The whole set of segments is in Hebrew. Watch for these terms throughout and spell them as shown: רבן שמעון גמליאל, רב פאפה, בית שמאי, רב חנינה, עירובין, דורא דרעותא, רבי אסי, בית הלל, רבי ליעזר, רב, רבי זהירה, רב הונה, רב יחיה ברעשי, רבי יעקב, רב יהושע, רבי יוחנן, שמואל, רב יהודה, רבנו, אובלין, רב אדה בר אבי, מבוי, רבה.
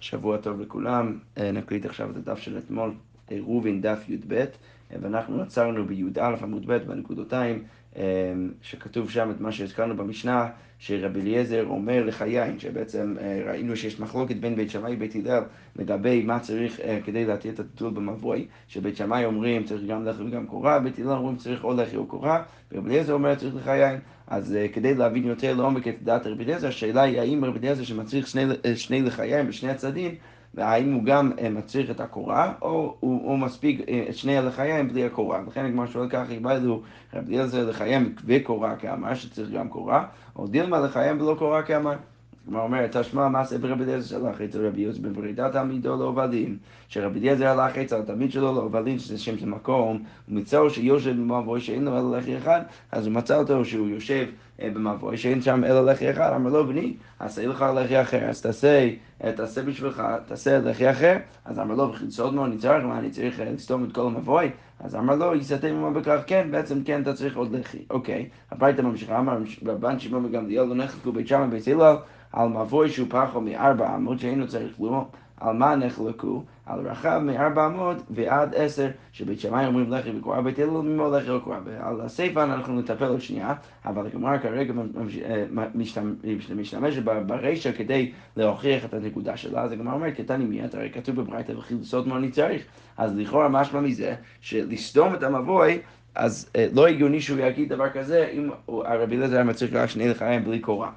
שבוע טוב לכולם, נקליט עכשיו את הדף של אתמול, עירובין דף י"ב, ואנחנו עצרנו בי"א עמוד ב' בנקודותיים, שכתוב שם את מה שהזכרנו במשנה, שרבי ליעזר אומר לחיין, שבעצם ראינו שיש מחלוקת בין בית שמאי ובית הלל לגבי מה צריך כדי להתיר את הטיטול במבוי, שבית שמאי אומרים צריך גם לחי וגם קורה, בית הלל אומרים צריך או לחי או קורה, ורבי ליעזר אומר צריך לחיין. אז כדי להבין יותר לעומק את דעת רבי ליעזר, השאלה היא האם רבי ליעזר שמצריך שני לחיין בשני הצדדים, והאם הוא גם מצריך את הקוראה, או הוא מספיק את שני הלחיים בלי הקוראה. לכן כמו שואל ככה, אם באילו רבי ליעזר לחיים וקוראה כאמר, שצריך גם קוראה, או דילמה לחיים ולא קוראה כאמר. כלומר אומר, תשמע מעשה ברבי ליעזר שהלך אצל רבי יוסף בברידת תלמידו לאובלין, שרבי ליעזר הלך אצל התלמיד שלו לאובלין, שזה שם של מקום, ומצאו שיושב במבוי שאין לו אלא לחי אחד, אז הוא מצא אותו שהוא יושב במבוי שאין שם אלא לחי אחד, אמר לו בני, עשה לך לחי אחר, אז תעשה בשבילך, תעשה לחי אחר, אז אמר לו, סוד מאוד נצטרך, מה אני צריך לסתום את כל המבוי? אז אמר לו, יסתם עמו בכך, כן, בעצם כן, אתה צריך עוד לחי. אוקיי, הביתה ממשיכה, אמר רבן שמעון וגמליאל, לא נחלקו בית שמאי ובית הלל על מבוי שהוא פח או מ-4 עמוד שאינו צריך לו, על מה נחלקו? על רחב מ-4 עמוד ועד 10, שבית שמאי אומרים לחי וקורא, בית הלל ממה לחי וקורא, ועל הסיפה אנחנו נטפל עוד שנייה, אבל הגמרא כרגע משתמשת ברישא כדי להוכיח את הנקודה שלה, אז הגמרא אומרת, קטני מיד, הרי כתוב בברייתא וכי לסוד מה אני צריך, אז לכאורה משמע מזה, שלסתום את המבוי, אז לא הגיוני שהוא יגיד דבר כזה, אם הרבי ליעזר היה מצריך רק שני לחיים בלי קורא.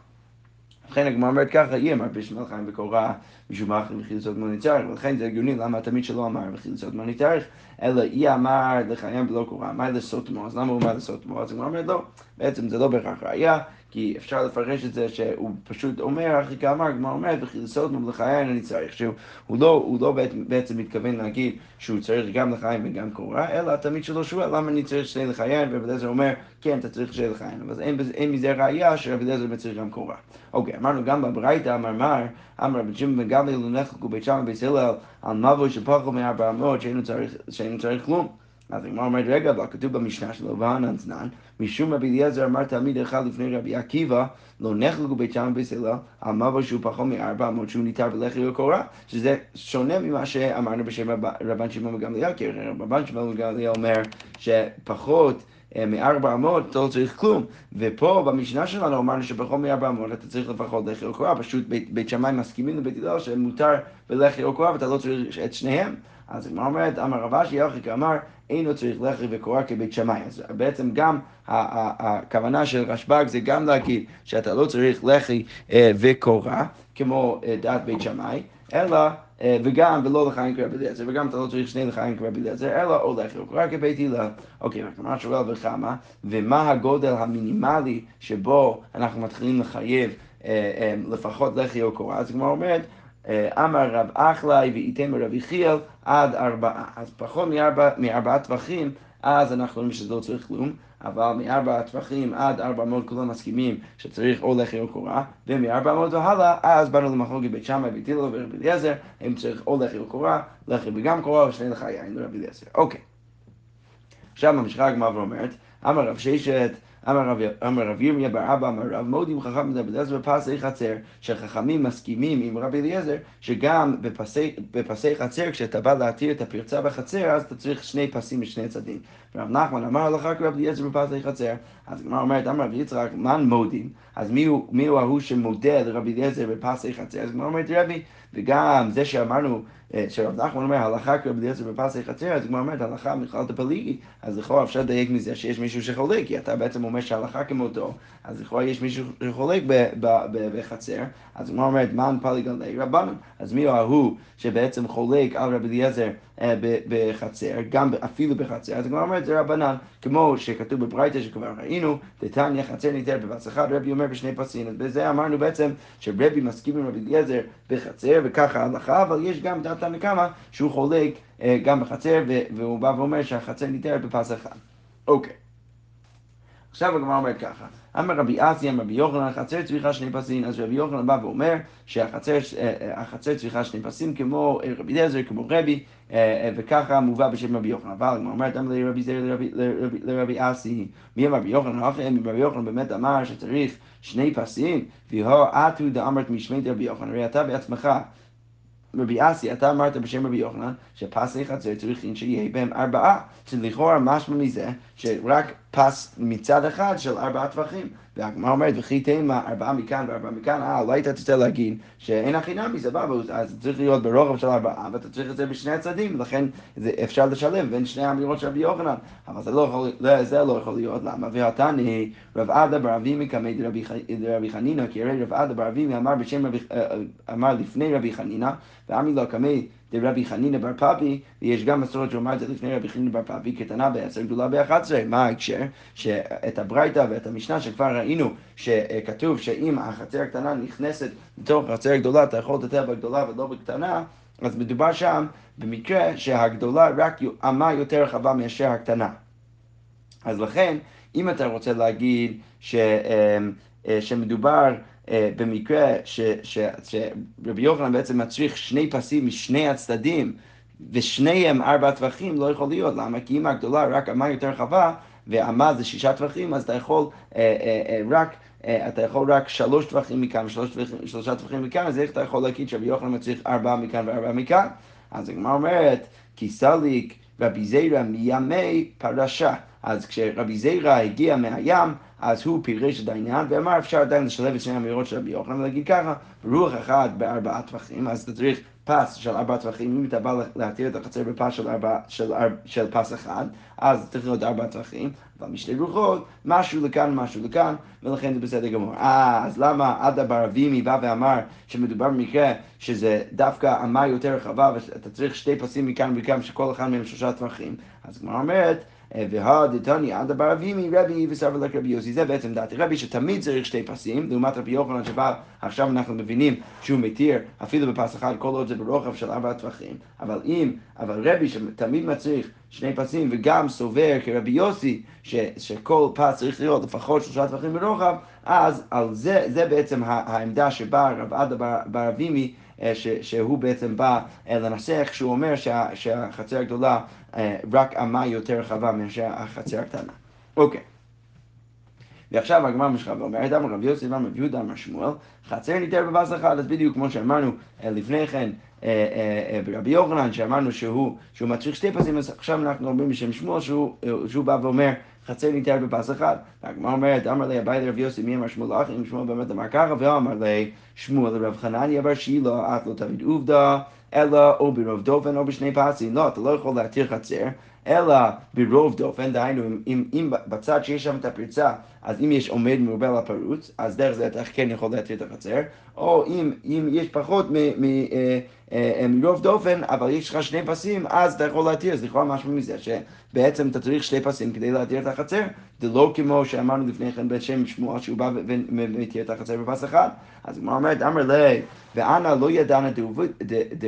לכן הגמרא אומרת ככה, היא אמר בשמי לחיים וקורא משום מה וכי לסוד מה אני צריך, ולכן זה הגיוני למה התלמיד שלא אמר וכי לסוד מה אני צריך, אלא היא אמר לחיים ולא קורא, מה לסות מו, אז למה הוא אמר לסות מו? אז הגמרא אומרת לא, בעצם זה לא בהכרח ראיה, כי אפשר לפרש את זה שהוא פשוט אומר, אחרי כאמר, גמר אומר, וכי לסוד מו לחיים אני צריך, שהוא לא בעצם מתכוון להגיד שהוא צריך גם לחיים וגם קורא, אלא התלמיד שלא שואל למה אני צריך שני לחיים, ורבי ליעזר אומר, כן, אתה צריך שני לחיים, אבל אין מזה ראיה שרבי ליעזר צריך גם קורא. אוקיי, אמרנו גם בברייתא, אמר רבי שמעון גמליאל לא נחלקו בית שמאי ובית הלל על מבוי שפחו מ-4 אמות שאינו צריך כלום. אז הגמרא אומרת, רגע, אבל כתוב במשנה שלו, והנזנן, משום רבי ליעזר אמר תלמיד אחד לפני רבי עקיבא, לא נחלקו בית שמאי ובית הלל על מבוי שהוא פחו מ-4 אמות שהוא ניתן לחי וקורא, שזה שונה ממה שאמרנו בשם רבן שמעון גמליאל, כי רבן שמעון גמליאל אומר שפחות מ-4 אמות אתה לא צריך כלום, ופה במשנה שלנו אמרנו שבכל מ-4 אמות אתה צריך לפחות לחי או קורא, פשוט בית שמאי מסכימים לבית הלל שמותר לחי או קורא ואתה לא צריך את שניהם. אז הגמרא אומרת, אמר רב אשי ירחיק אמר אינו צריך לחי וקורא כבית שמאי. אז בעצם גם הכוונה של רשב"ג זה גם להגיד שאתה לא צריך לחי וקורא כמו דעת בית שמאי, אלא וגם ולא לחיים כרבי ליעזר, וגם אתה לא צריך שני לחיים כרבי ליעזר, אלא או לחי או קורא כבית הלל. אוקיי, וכמה שואל וכמה, ומה הגודל המינימלי שבו אנחנו מתחילים לחייב לפחות לחי או קורא? אז כמו אומרת, אמר רב אחלי ואיתם רבי חיאל עד 4, אז פחות מ-4 טווחים, אז אנחנו אומרים שזה לא צריך כלום, אבל מ-4 טווחים עד 400 כולם מסכימים שצריך או לחי או קורא, ומ-400 והלאה, אז באנו למחלוקת בית שמאי ובית הלל ורבי ליעזר, הם צריך או לחי או קורא, לחי וגם קורא, או שני לחיים לרבי ליעזר. אוקיי. עכשיו ממשיכה הגמרא ואומרת, אמר רב ששת, אמר רב יחיה ברעשי, אמר רב מודים חכם מרבי ליעזר בפסי חצר, שחכמים מסכימים עם רבי ליעזר שגם בפסי חצר כשאתה בא להתיר את הפרצה בחצר אז אתה צריך שני פסים משני צדדים. רב נחמן אמר הלכה כרבי ליעזר בפסי חצר. אז הגמרא אומרת, אמר רבי יצחק מן מודים, אז מיהו ההוא שמודה לרבי ליעזר בפסי חצר? אז הגמרא אומרת רבי, וגם זה שאמרנו שרב נחמן אומר הלכה כרבי ליעזר בפסי חצר, אז הגמרא אומרת הלכה מכללתא פליגי, אז לכאורה אפשר לדייק מזה שיש מישהו שחולק, כי אתה בעצם אומר שההלכה כמותו, אז לכאורה יש מישהו שחולק בחצר, אז הגמרא אומרת מן פליג על די רבנו, אז מיהו ההוא שבעצם חולק על רבי ליעזר בחצר, גם אפילו בחצר? אז הגמרא אומרת זה רבנן, כמו שכתוב בברייתא שכבר ראינו, דתניא חצר ניתרת בבס אחד, רבי אומר בשני פסים. אז בזה אמרנו בעצם שרבי מסכים עם רבי ליעזר בחצר וככה הלכה, אבל יש גם דעת תנא קמא שהוא חולק גם בחצר, והוא בא ואומר שהחצר ניתרת בפס אחד. אוקיי. עכשיו הגמרא אומרת ככה, אמר רבי אסי אמר רבי יוחנן החצר צריכה שני פסים. אז רבי יוחנן בא ואומר שהחצר צריכה שני פסים כמו רבי ליעזר, כמו רבי, וככה מובא בשם רבי יוחנן. אבל הגמרא אומרת אמר רבי זהירה לרבי אסי, מי אמר רבי יוחנן? רבי יוחנן באמת אמר שצריך שני פסים, והוא עתו דאמרת משמי רבי יוחנן, הרי אתה בעצמך רבי אסי, אתה אמרת בשם רבי יוחנן, שפסי חצר צריכים שיהיה בהם 4, שלכאורה משמע מזה שרק פס מצד אחד של 4 טווחים. והגמרא אומרת, וכי תימא 4 מכאן ו4 מכאן, אולי אתה תצא להגיד שאין הכי נמי, סבבה, אז צריך להיות ברוחב של 4, ואתה צריך את זה בשני הצדים, לכן אפשר לשלם בין שני האמירות של רבי יוחנן, אבל זה לא יכול להיות, למה? והתני רב אדה בר אבי מקמא דרבי חנינה, כי הרי רב אדה בר אבי אמר לפני רבי חנינה, ועמי לא קמא דרבי חנינה בר פאפי, ויש גם מסורת שאומרת לפני רבי חנינה בר פאפי, קטנה ב10 גדולה ב11. מה ההקשר? שאת הברייתא ואת המשנה שכבר ראינו שכתוב שאם החצר הקטנה נכנסת לתוך החצר הגדולה, אתה יכול לתת בגדולה ולא בקטנה, אז מדובר שם במקרה שהגדולה רק אמה יותר רחבה מאשר הקטנה. אז לכן אם אתה רוצה להגיד שמדובר במקרה שרבי יוחנן בעצם מצריך שני פסים משני הצדדים ושניהם 4 טווחים, לא יכול להיות. למה? כי אם הגדולה רק אמה יותר רחבה ואמה זה 6 טווחים, אז אתה יכול רק 3 טווחים מכאן, 3 טווחים מכאן, אז איך אתה יכול להגיד שרבי יוחנן מצריך 4 מכאן ו4 מכאן? אז הגמרא אומרת, כי סליק רבי זהירה מימי פרשה. אז כשרבי זהירה הגיע מהים, אז הוא פירש את העניין ואמר, אפשר עדיין לשלב את שני האמירות של רבי יוחנן ולהגיד ככה, רוח אחת ב4 טווחים, אז אתה צריך פס של 4 טווחים. אם אתה בא להתיר את החצר בפס של פס אחד, אז צריך להיות 4 טווחים, אבל משתי רוחות, משהו לכאן, משהו לכאן, ולכן זה בסדר גמור. אז למה עדה בר אבי בא ואמר שמדובר במקרה שזה דווקא אמה יותר רחבה ואתה צריך 2 פסים מכאן וכאן שכל אחד מהם 3 טווחים? אז כמו אומרת, והדתני עדה בר אבי מרבי וסבר לך רבי יוסי, זה בעצם דעת רבי שתמיד צריך 2 פסים, לעומת רבי יוחנן שבא עכשיו אנחנו מבינים שהוא מתיר אפילו בפס אחד כל עוד זה ברוחב של 4 טווחים. אבל רבי שתמיד מצריך 2 פסים וגם סובר כרבי יוסי שכל פס צריך להיות לפחות 3 טווחים ברוחב, אז על זה בעצם העמדה שבה רב עדה בר אבי, שהוא בעצם בא לנסח, שהוא אומר שהחצר הגדולה רק אמה יותר רחבה מאשר החצר הקטנה. אוקיי. ועכשיו הגמרא משנה ואומרת, אמר רב יוסי אמר רב יהודה אמר שמואל, חצר ניתרת בפס אחד. אז בדיוק כמו שאמרנו לפני כן ברבי יוחנן, שאמרנו שהוא מצריך 2 פסים, אז עכשיו אנחנו אומרים בשם שמואל שהוא בא ואומר, חצר ניתרת בפס אחד. והגמרא אומרת, אמר לי אביי לרב יוסי מי אמר שמואל אחי, אם שמואל באמת אמר ככה, ואמר לי שמואל לרב חנניה בר שילה, אף לא תביד עובדה, אלא או ברוב דופן או בשני פסים. לא, אתה לא יכול להתיר חצר, אלא ברוב דופן, דהיינו, אם בצד שיש שם את הפרצה, אז אם יש עומד מרובה לפרוץ, אז דרך זה אתה כן יכול להתיר את החצר, או אם יש פחות מרוב דופן, אבל יש לך 2 פסים, אז אתה יכול להתיר. אז לכאורה משהו מזה, שבעצם אתה צריך 2 פסים כדי להתיר את החצר, זה לא כמו שאמרנו לפני כן בשם שמואל שהוא בא ומתיר את החצר בפס אחד. אז הוא אומרת, אמר לי, ואנה לא ידענה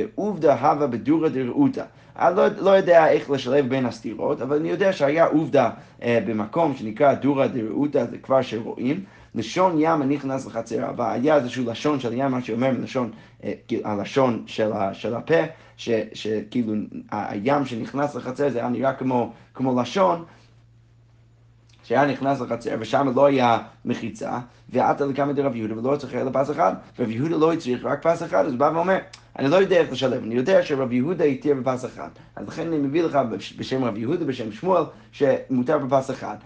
דעובדה הווה בדורא דרעותא. אני לא יודע איך לשלב בין הסתירות, אבל אני יודע שהיה עובדה במקום שנקרא דורא דרעותא, זה כבר שרואים. לשון ימה נכנס לחצר, אבל היה איזשהו לשון של ימה שאומר הלשון של הפה, שכאילו הים שנכנס לחצר זה היה נראה כמו לשון, שהיה נכנס לחצר ושם לא היה מחיצה, ועתה לקמא דרב יהודה ולא צריך אלא פס אחד, רב יהודה לא צריך רק פס אחד, אז הוא בא ואומר, אני לא יודע איך לשלב, אני יודע שרב יהודה התיר בפס אחד, אז לכן אני מביא לך בשם רב יהודה, בשם שמואל, שמותר בפס אחד.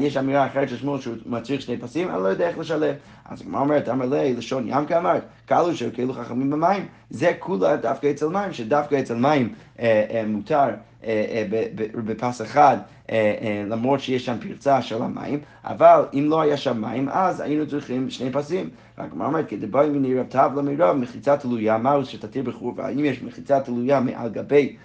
יש אמירה אחרת של שמואל שהוא מצריך 2 פסים, אני לא יודע איך לשלב. אז מה אומרת? אמר לי, לשון ים כאמרת, קלו שכאילו חכמים במים, זה כולה דווקא אצל מים, שדווקא אצל מים מותר בפס אחד, למרות שיש שם פרצה של המים, אבל אם לא היה שם מים, אז היינו צריכים 2 פסים. רק מה אומרת? כדבר מני רב טבלה מרב, מחיצה תלויה, מהו שתתיר בחורבה? האם יש מחיצה תלויה מעל גבי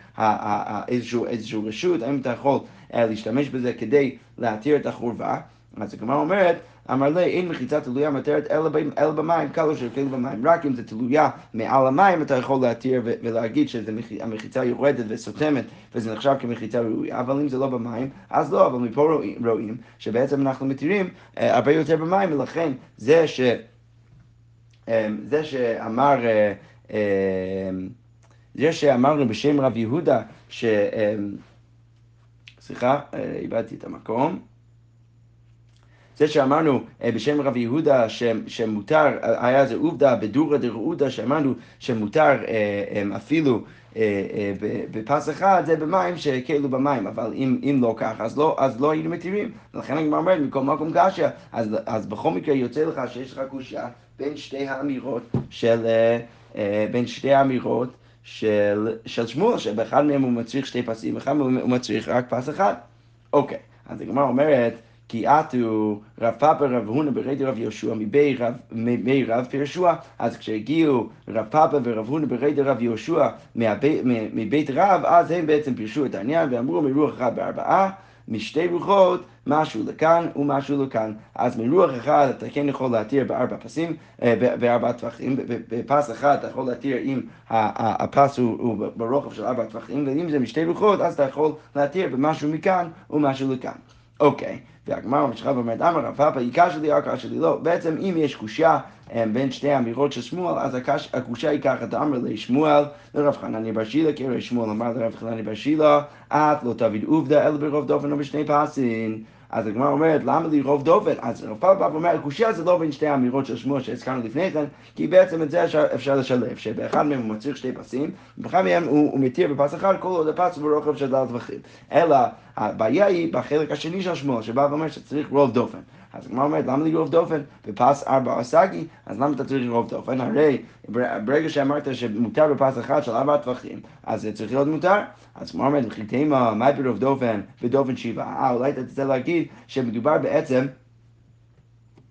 איזשהו רשות? האם אתה יכול להשתמש בזה כדי להתיר את החורבה? אז הגמרא אומרת, אמר לי, אין מחיצה תלויה מתרת אלא במים, קלו שכאילו במים, רק אם זה תלויה מעל המים אתה יכול להתיר ולהגיד שהמחיצה יורדת וסותמת וזה נחשב כמחיצה ראויה, אבל אם זה לא במים אז לא. אבל מפה רואים שבעצם אנחנו מתירים הרבה יותר במים, ולכן זה שאמרנו בשם רב יהודה סליחה, איבדתי את המקום. זה שאמרנו בשם רב יהודה שמותר, היה זה עובדה בדורא דרעודה, שאמרנו שמותר אפילו בפס אחד, זה במים שכאילו במים, אבל אם לא כך, אז לא היינו מתירים. לכן אני אומר, מכל מקום קשה, אז בכל מקרה יוצא לך שיש לך קושה בין שתי האמירות של של שמואל, שבאחד מהם הוא מצריך שתי פסים, אחד מהם הוא מצריך רק פס אחד. אוקיי, אז הגמרא אומרת, כי עתו רב פאפה רב הונה ברדי רב יהושע מבי רב פרשוע. אז כשהגיעו רב פאפה ורב הונה ברדי רב יהושע מבית רב, אז הם בעצם פרשו את העניין ואמרו מרוח אחד בארבעה, משתי רוחות, משהו לכאן ומשהו לכאן. אז מרוח אחד אתה כן יכול להתיר בארבע פסים, בארבע טווחים, בפס אחד אתה יכול להתיר אם הפס הוא ברוחב של ארבע טווחים, ואם זה משתי רוחות אז אתה יכול להתיר במשהו מכאן ומשהו לכאן. אוקיי, והגמרא משחרר ואומרת, אמר רב פאפה, עיקה שלי, עיקה שלי לא. בעצם אם יש קושה בין שתי האמירות של שמואל, אז הקושה היא ככה, אמר לי שמואל לרב חנני בר שילה, כי שמואל אמר לרב חנני בר שילה, את לא תביד עובדה אלא ברוב דופן או בשני פסים. אז הגמרא אומרת, למה לי רוב דופן? אז רב פאפה אומר, הקושה זה לא בין שתי האמירות של שמואל שהזכרנו לפני כן, כי בעצם את זה אפשר לשלב, שבאחד מהם הוא מצריך שתי פסים, ובאחד מהם הוא מתיר בפס אחד, כל עוד הפס ברוחב של דלת וחים. אלא הבעיה היא בחלק השני של שמואל, שבא ואומר שצריך רוב דופן. אז הגמרא אומרת, למה לי רוב דופן? בפס ארבע עסקי, אז למה אתה צריך רוב דופן? הרי ברגע שאמרת שמותר בפס אחד של ארבע טווחים, אז זה צריך להיות מותר. אז הגמרא אומרת, חתימה, מה ברוב דופן ודופן שבעה? אולי אתה תצא להגיד שמדובר בעצם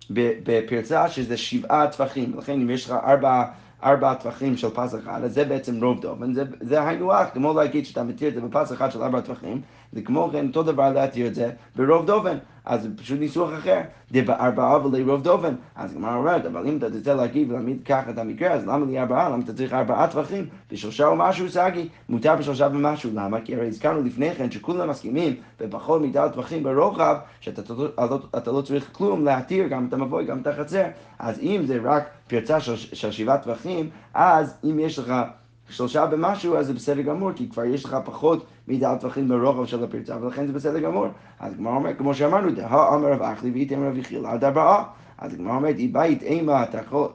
בפרצה שזה שבעה טווחים, לכן אם יש לך ארבע טווחים של פס אחד, אז זה בעצם רוב דופן, זה היינו אך, כמו להגיד שאתה מתיר את זה בפס אחד של ארבע טווחים, וכמו כן אותו דבר להתיר את זה ברוב דופן, אז פשוט ניסוח אחר, זה בארבעה ולרוב דופן. אז גמרא אומרת, אבל אם אתה תצא להגיד ולהעמיד ככה את המקרה, אז למה לי ארבעה? למה אתה צריך ארבעה טווחים? בשלושה ומשהו סגי, מותר בשלושה ומשהו, למה? כי הרי הזכרנו לפני כן שכולם מסכימים, ובכל מידה טווחים ברוחב, שאתה לא צריך כלום להתיר, גם את המבוי, גם את החצר. אז אם זה רק פרצה של שבעה טווחים, אז אם יש לך שלושה במשהו, אז זה בסדר גמור, כי כבר יש לך פחות מידע טווחים ברוחב של הפרצה, ולכן זה בסדר גמור. אז גמרא אומרת, כמו שאמרנו, דהא אמר רב אחלי ואיתם רב יחילה עד ארבעה. אז גמרא אומרת, בית אימה,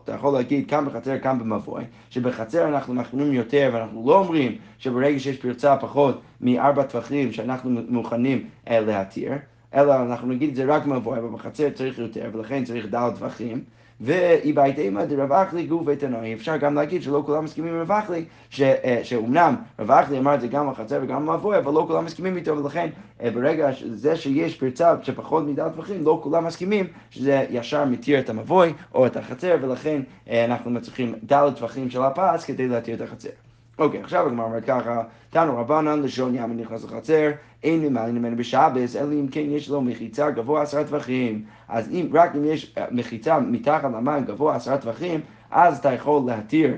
אתה יכול להגיד כאן בחצר, כאן במבוי, שבחצר אנחנו מכינים יותר, ואנחנו לא אומרים שברגע שיש פרצה פחות מארבע טווחים שאנחנו מוכנים להתיר, אלא אנחנו נגיד זה רק מבוי, ובחצר צריך יותר, ולכן צריך דל טווחים. ואי בית אימא דרב אחלי גוף איתנוי. אפשר גם להגיד שלא כולם מסכימים עם רב אחלי, שאומנם רב אחלי אמר את זה גם בחצר וגם במבוי, אבל לא כולם מסכימים איתו, ולכן ברגע זה שיש פרצה שפחות מידע טווחים, לא כולם מסכימים שזה ישר מתיר את המבוי או את החצר, ולכן אנחנו מצליחים דל טווחים של הפס כדי להתיר את החצר. אוקיי, עכשיו הגמרא אומרת ככה, תנו רבנן לשון ימי נכנס לחצר, אין ממלא ממנו בשבס, אלא אם כן יש לו מחיצה גבוה 10 טווחים. אז רק אם יש מחיצה מתחת למים גבוה 10 טווחים, אז אתה יכול להתיר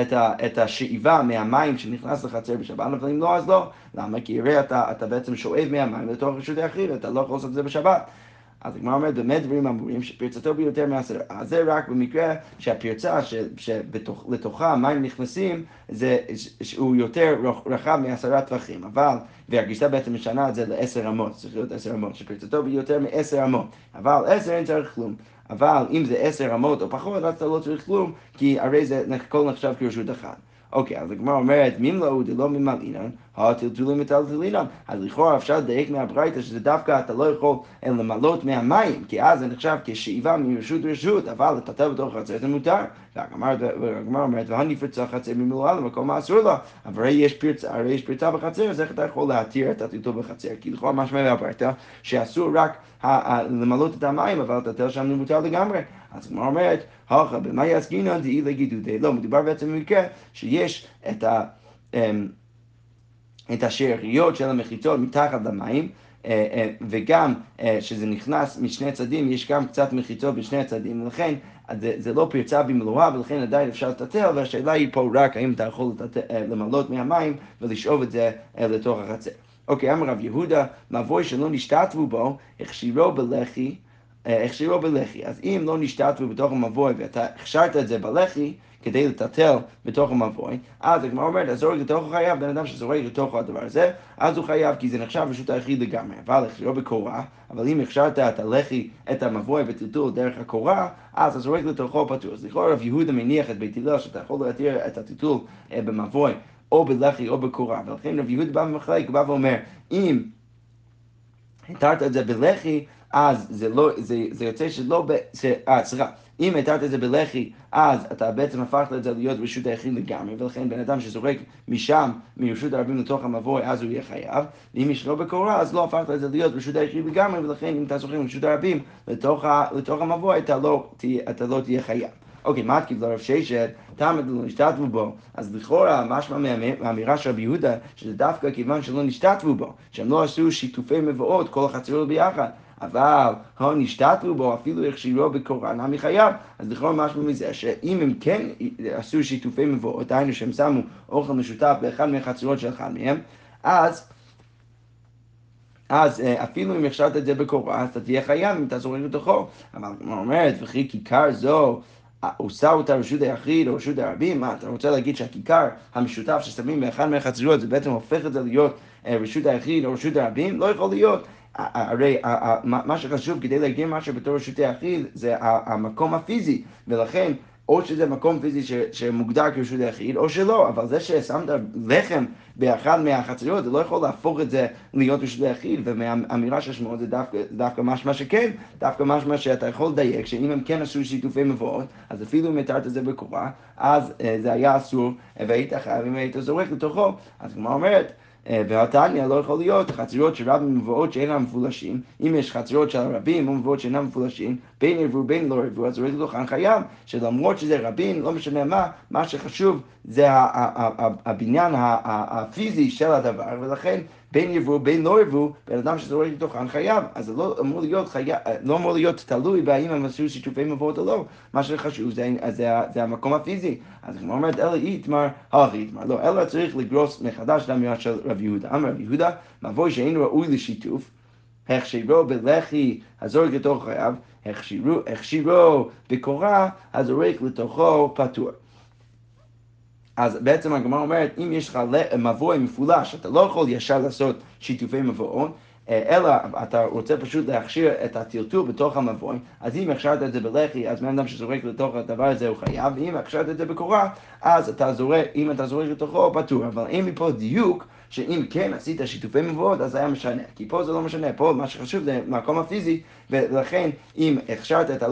את השאיבה מהמים שנכנס לחצר בשבת, אבל אם לא, אז לא. למה? כי הרי אתה בעצם שואב מהמים לתוך רשות האחרים, אתה לא יכול לעשות את זה בשבת. אז הגמרא אומרת, באמת דברים אמורים שפרצתו ביותר מעשרה. אז זה רק במקרה שהפרצה שלתוכה המים נכנסים, הוא יותר רחב מעשרה טווחים, אבל, והגישה בעצם משנה את זה לעשר אמות, צריך להיות 10 אמות, שפרצתו ביותר מ10 אמות, אבל 10 אין צריך כלום. אבל אם זה 10 אמות או פחות, אז אתה לא צריך כלום, כי הרי זה כל נחשב כרשות אחת. אוקיי, אז הגמרא אומרת, ממלאו דלא ממלאינן, הטלטולים מטלטלינן. אז לכאורה אפשר לדייק מהברייתא שזה דווקא אתה לא יכול למלות מהמים, כי אז זה נחשב כשאיבה מרשות רשות, אבל לטלטל בתוך חצר זה מותר. והגמרא אומרת, והנפרצה חצר ממלואה למקום האסור לה. אבל הרי יש פרצה בחצר, אז איך אתה יכול להתיר את הטלטול בחצר? כי לכאורה משמע מהברייתא שאסור רק למלות את המים, אבל הטלטל שם מותר לגמרי. אז הגמרא אומרת, הוכה, במה יעסקינן דאי לגידודי? לא, מדובר בעצם במקרה שיש את השאריות של המחיצות מתחת למים, וגם שזה נכנס משני צדים, יש גם קצת מחיצות בשני הצדים, ולכן זה לא פרצה במלואה, ולכן עדיין אפשר לטלטל, והשאלה היא פה רק האם אתה יכול למלות מהמים ולשאוב את זה לתוך החצר. אוקיי, אמר רב יהודה, מבוי שלא נשתתפו בו, הכשירו בלחי, הכשרו בלחי. אז אם לא נשתתו בתוך המבוי ואתה הכשרת את זה בלחי כדי לטלטל בתוך המבוי, אז הגמרא אומרת, הזורק לתוכו חייב, בן אדם שזורק לתוכו הדבר הזה, אז הוא חייב, כי זה נחשב פשוט היחיד לגמרי. אבל הכשרו בקורה, אבל אם הכשרת את הלחי, את המבוי וטלטול דרך הקורה, אז הזורק לתוכו פטור. אז לכאורה רב יהודה מניח את בית הלל שאתה יכול להתיר את הטלטול במבוי או בלחי או בקורה, ולכן רב יהודה בא ומחלק, בא ואומר, אם התרת את זה בלחי, אז זה לא, זה יוצא שלא, סליחה, אם התרת את זה בלחי, אז אתה בעצם הפכת את זה להיות רשות היחיד לגמרי, ולכן בן אדם שזורק משם, מרשות הרבים לתוך המבוי, אז הוא יהיה חייב, ואם יש לו בקורה, אז לא הפכת את זה להיות רשות היחיד לגמרי, ולכן אם אתה זורק מרשות הרבים לתוך המבוי, אתה לא תהיה חייב. אוקיי, מה תקיב לרב ששת, תעמד לא נשתתבו בו, אז לכאורה משמע מהאמירה של רבי יהודה, שזה דווקא כיוון שלא נשתתבו בו, שהם לא עשו שיתופי מבואות, כל החצרות ביחד, אבל הם נשתתבו בו, אפילו הכשירו בקורה, נמי חייב. אז לכאורה משמע מזה, שאם הם כן עשו שיתופי מבואות, היינו שהם שמו אוכל משותף באחד מהחצרות של אחד מהם, אז אפילו אם הכשרת את זה בקורה, אז אתה תהיה חייב אם אתה זורק לתוכו. אבל כמו אומרת, וכי כיכר זו, עושה אותה רשות היחיד או רשות הרבים, מה אתה רוצה להגיד שהכיכר המשותף ששמים באחד מהחצרות זה בעצם הופך את זה להיות רשות היחיד או רשות הרבים? לא יכול להיות. הרי מה שחשוב כדי להגיד משהו בתור רשות היחיד זה המקום הפיזי, ולכן או שזה מקום פיזי שמוגדר כרשות היחיד או שלא, אבל זה ששמת לחם באחד מהחצריות זה לא יכול להפוך את זה להיות רשות היחיד, ומהאמירה של שמואל זה דווקא משמע שכן, דווקא משמע שאתה יכול לדייק שאם הם כן עשו שיתופי מבואות, אז אפילו אם התרת את זה בקורה, אז זה היה אסור והיית חייב אם היית זורק לתוכו. אז כמו אומרת, והתניה לא יכול להיות חצריות של רבים ומבואות שאינם מפולשים. אם יש חצריות של רבים ומבואות שאינם מפולשים, בין עברו בין לא עברו, אז זורק לתוכן חייב, שלמרות שזה רבים, לא משנה מה שחשוב זה הבניין הפיזי של הדבר, ולכן בין עברו בין לא עברו, בן אדם שזורק לתוכן חייב. אז זה לא אמור להיות חייב, לא אמור להיות תלוי בהאם הם עשו שיתופי מבואות או לא, מה שחשוב זה המקום הפיזי. אז כמו אומרת, אלא יתמר, לא, אלא צריך לגרוס מחדש לאמירה של רב יהודה. אמר רב יהודה, מבוי שאין ראוי לשיתוף, הכשירו בלחי הזורק לתוך חייב, הכשירו בקורה הזורק לתוכו פטור. אז בעצם הגמרא אומרת, אם יש לך מבוי מפולש, אתה לא יכול ישר לעשות שיתופי מבואות, אלא אתה רוצה פשוט להכשיר את הטלטול בתוך המבוי. אז אם הכשרת את זה בלחי, אז בן אדם שזורק לתוך הדבר הזה הוא חייב, ואם הכשרת את זה בקורה, אז אם אתה זורק לתוכו פטור. אבל אין מפה דיוק שאם כן עשית שיתופי מבואות, אז היה משנה, כי פה זה לא משנה, פה מה שחשוב זה מקום הפיזי, ולכן אם הכשרת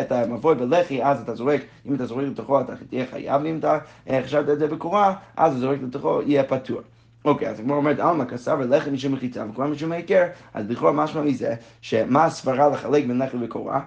את המבוי בלחי, אז אתה זורק, אם אתה זורק לתוכו אתה תהיה חייב, ואם אתה הכשרת את זה בקורה, אז אתה זורק לתוכו יהיה פטור. אוקיי, אז כמו אומרת, אלמה כסה ולחם משום מחיצה וקורה משום העיקר, אז לכאורה משמע מזה, שמה הסברה לחלק בין לחם וקורה?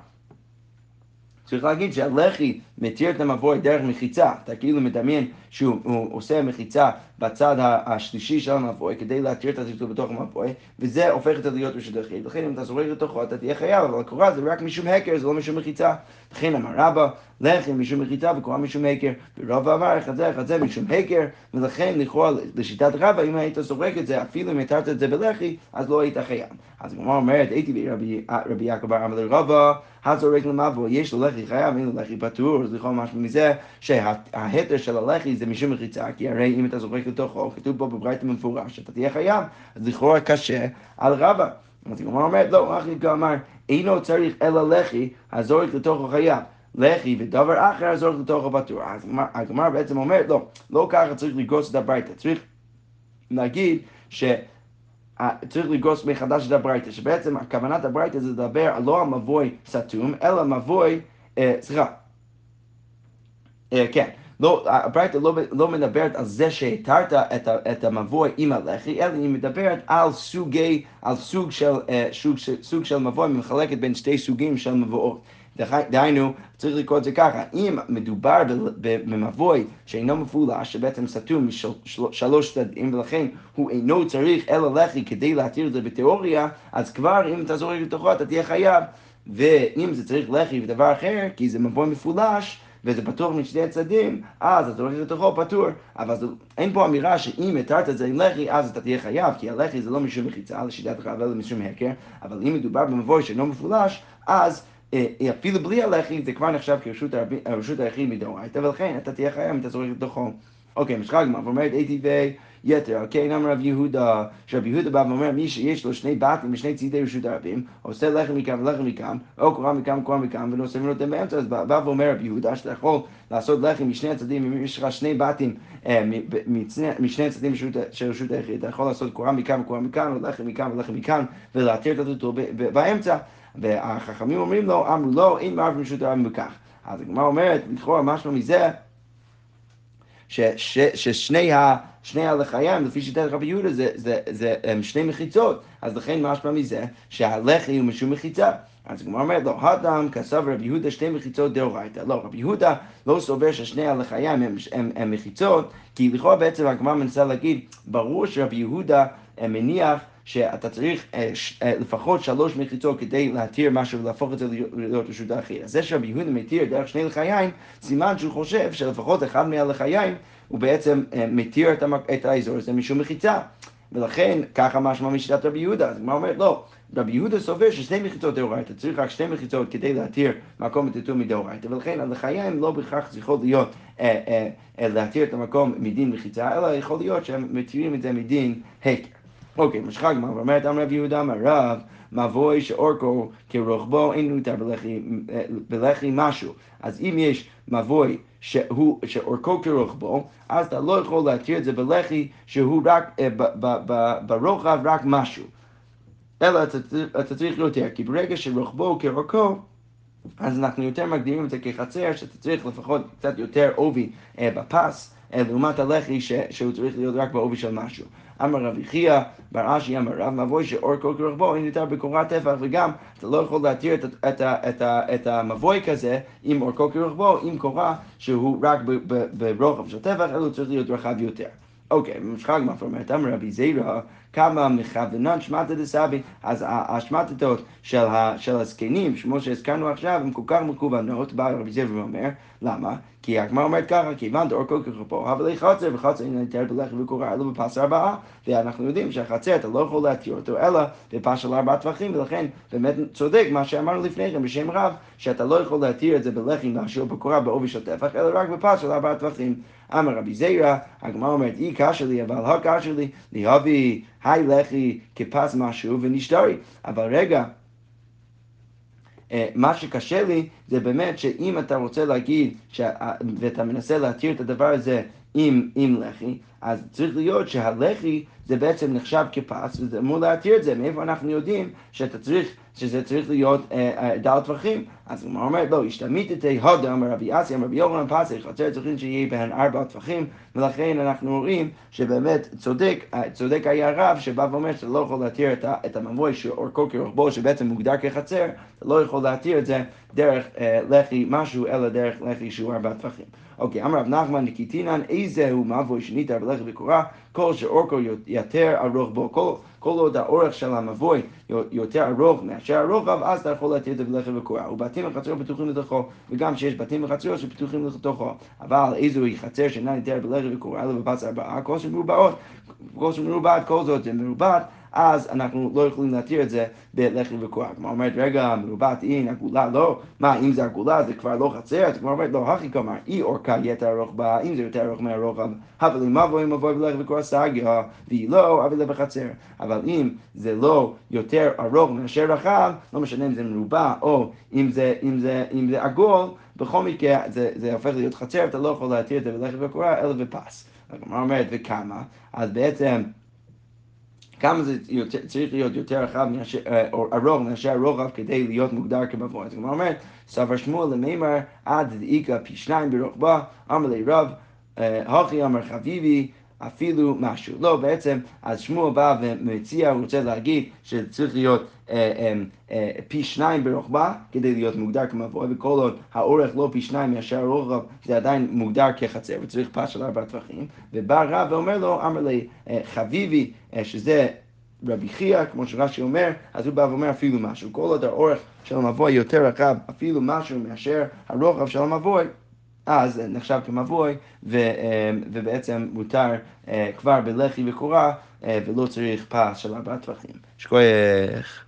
צריך להגיד שהלחי מתיר את המבוי דרך מחיצה, אתה כאילו מדמיין שהוא עושה מחיצה בצד השלישי של המבוי כדי להתיר את הטלטול בתוך המבוי, וזה הופך את זה להיות רשות היחיד, לכן אם אתה זורק לתוכו אתה תהיה חייב, אבל הקורה זה רק משום העיקר, זה לא משום מחיצה. לכן אמר רבה, לחם משום מחיצה וקורה משום העיקר, ורבה אמר חזה משום העיקר, ולכן לכאורה לשיטת רבה אם היית זורק את זה אפילו אם התרת את זה בלחי אז לא היית חייב. אז מה אומרת, הייתי רבי יעקב אמר לרבה, הזורק למבוי יש לו לחי חייב ואין לו לחי פטור. אז לכאורה משהו מזה שההתר של הלחי זה משום מחיצה, כי הרי אם אתה זורק לתוכו, כתוב פה בברייתא במפורש שאתה תהיה חייב, אז לכאורה קשה על רבה. אז הוא אומר, לא, אחי אמר, אינו צריך אלא לחי הזורק לתוכו חייב, לחי ודבר אחר הזורק לתוכו פטור. אז הגמרא בעצם אומרת, לא ככה צריך לגרוס את הברייתא, צריך להגיד צריך לגרוס מחדש את הברייתא, שבעצם הכוונת הברייתא זה לדבר לא על מבוי סתום, אלא מבוי, כן, הברייתא לא מדברת על זה שהתרת את המבוי עם הלחי, אלא היא מדברת על סוג של מבוי מחלקת בין שתי סוגים של מבואות. דהיינו, צריך לקרוא את זה ככה, אם מדובר במבוי שאינו מפולש, שבעצם סתום משלוש צדדים, ולכן הוא אינו צריך אלא לחי כדי להתיר את זה בתיאוריה, אז כבר אם אתה זורק לתוכו אתה תהיה חייב, ואם זה צריך לחי ודבר אחר, כי זה מבוי מפולש, וזה פתוח משני הצדים, אז אתה הולך לתוכו פתור, אבל אין פה אמירה שאם התרת את זה עם לחי, אז אתה תהיה חייב, כי הלחי זה לא משום מחיצה, לשיטת רבה אלא משום הקר, אבל אם מדובר במבוי שאינו מפולש, אז אפילו בלי הלחי זה כבר נחשב כרשות היחיד מדאורייתא, ולכן אתה תהיה חייב אם אתה זורק לתוכו. אוקיי, משחק גמרא, ואומרת ATV יתר, אוקיי, אמר רב יהודה, שרב יהודה בא ואומר, מי שיש לו שני בתים משני צידי רשות הרבים, עושה לחם מכאן ולחם מכאן, או קורא מכאן וקורא מכאן, ונושא ונותן באמצע, אז בא ואומר רב יהודה, שאתה יכול לעשות לחם משני הצדים, אם יש לך שני בתים משני הצדים של רשות היחיד, אתה יכול לעשות קורא מכאן וקורא מכאן, או לחם מכאן ולחם מכאן, ולהתיר את אותו באמצע, והחכמים אומרים לו, אמרו לו, אין מערב רשות הרבים בכך. אז הגמרא אומרת, לכאורה משהו מזה ששני הלחיים, לפי שיטת רבי יהודה, זה שני מחיצות. אז לכן משמע מזה שהלחי הוא משום מחיצה. אז הגמרא אומרת, לא, האדם כסב רבי יהודה שתי מחיצות דאורייתא. לא, רבי יהודה לא סובר ששני הלחיים הם מחיצות, כי לכאורה בעצם הגמרא מנסה להגיד, ברור שרבי יהודה מניח שאתה צריך לפחות שלוש מחיצות כדי להתיר משהו ולהפוך את זה להיות רשות היחיד. אז זה שרבי יהודה מתיר דרך שני לחיים, סימן שהוא חושב שלפחות אחד מהלחיים הוא בעצם מתיר את האזור הזה משום מחיצה. ולכן ככה משמע משיטת רבי יהודה. אז הגמרא אומרת לא, רבי יהודה סובר ששני מחיצות דאורייתא, צריך רק שתי מחיצות כדי להתיר מקום ותיתום מדאורייתא, ולכן הלחיים לא בהכרח צריכות להיות להתיר את המקום מדין מחיצה, אלא יכול להיות שהם מתירים את זה מדין הקר. אוקיי, משחק גמרא, ואומרת אמר רב יהודה אמר רב, מבוי שאורכו כרוחבו אין מותר בלחי משהו. אז אם יש מבוי שאורכו כרוחבו, אז אתה לא יכול להתיר את זה בלחי שהוא רק ברוחב רק משהו, אלא אתה צריך יותר, כי ברגע שרוחבו כרוחבו, אז אנחנו יותר מגדירים את זה כחצר, שאתה צריך לפחות קצת יותר עובי בפס, לעומת הלחי שהוא צריך להיות רק בעובי של משהו. אמר רבי יחיה ברעשי אמר רב, מבוי שאורכו כרוחבו אין יותר בקורת טפח, וגם אתה לא יכול להתיר את המבוי כזה עם אורכו כרוחבו, עם קורה שהוא רק ברוחב של טפח, אלו צריך להיות רחב יותר. אוקיי, משחק מפורמט, אמר רבי זהירה, כמה מכוונן שמעת דסבי, אז השמעתתות של הזקנים, כמו שהזכרנו עכשיו, הם כל כך מכוונות, בא רבי זהירה ואומר, למה? כי הגמרא אומרת ככה, כיוון דאורכו כרוחבו, אבל חצר, וחצר אין להתיר בלחי וקורה, אלא בפס ארבעה, ואנחנו יודעים שהחצר, אתה לא יכול להתיר אותו, אלא בפס של ארבעה טווחים, ולכן באמת צודק מה שאמרנו לפני כן בשם רב, שאתה לא יכול להתיר את זה בלחי משהו בקורה בעובי של טפח, אלא רק בפס של ארבעה טווחים. אמר רבי זהירה, הגמרא אומרת, אי קשה לי, אבל הקשה לי, להביא היי לחי כפס משהו ונשתרי, אבל רגע, מה שקשה לי זה באמת שאם אתה רוצה להגיד ואתה מנסה להתיר את הדבר הזה עם לחי, אז צריך להיות שהלחי זה בעצם נחשב כפס, וזה אמור להתיר את זה. מאיפה אנחנו יודעים שזה צריך להיות דל טווחים? אז הוא אומר, לא, השתמית את ההודה, אמר רבי אסי, אמר רבי יוחנן פסח, חצר צריכים שיהיה בהן ארבע טווחים, ולכן אנחנו רואים שבאמת צודק היה הרב שבא ואומר שאתה לא יכול להתיר את המבוי שאורכו כרוחבו, שבעצם מוגדר כחצר, אתה לא יכול להתיר את זה דרך לחי משהו, אלא דרך לחי שהוא ארבע טווחים. אוקיי, אמר רב נחמן נקיטינן, איזהו מבוי שניתר בלחי וקורה, כל שאורכו יותר ארוך בו, כל עוד האורך של המבוי יותר ארוך מאשר הרוחב, אז אתה יכול להתיר את זה בלחי וקורה, ובתים וחצרות פתוחים לתוכו, וגם שיש בתים וחצרות שפתוחים לתוכו, אבל איזוהי חצר שאינה ניתר בלחי וקורה אלא בפס ארבעה, כל שמרובעת, כל זאת זה מרובעת, אז אנחנו לא יכולים להתיר את זה בלחי וקורה. כמו אומרת, רגע, מרובעת אין, עגולה לא. מה, אם זה עגולה זה כבר לא חצר? אז כמו אומרת, לא, הכי כמר, אי אורכה יתר הרוחבה, אם זה יותר ארוך מהרוחב, אבל אם מבוי בלחי וקורה סגיה, והיא לא, אבל זה בחצר. אבל אם זה לא יותר ארוך מאשר רחב, לא משנה אם זה מרובע או אם זה עגול, בכל מקרה זה הופך להיות חצר, אתה לא יכול להתיר את זה בלחי וקורה, אלא בפס. כמו אומרת, וכמה? אז בעצם כמה זה צריך להיות יותר רחב או ארוך מאשר הרוחב כדי להיות מוגדר כמבוי? זאת אומרת, סבר שמואל למימר עד דאיקה פי שניים ברוחבה, אמר לי רב, הכי אמר חביבי, אפילו משהו. לא, בעצם, אז שמואל בא ומציע, הוא רוצה להגיד שצריך להיות פי שניים ברוחבה כדי להיות מוגדר כמבוי, וכל עוד האורך לא פי שניים מאשר הרוחב, זה עדיין מוגדר כחצר, וצריך פס של ארבע טווחים. ובא רב ואומר לו, אמר לי חביבי, שזה רבי יחיה, כמו שרש"י אומר, אז הוא בא ואומר אפילו משהו. כל עוד האורך של המבוי יותר רחב, אפילו משהו מאשר הרוחב של המבוי, אז נחשב כמבוי, ובעצם מותר כבר בלחי וקורה, ולא צריך פס של 4 טווחים. שכוייך.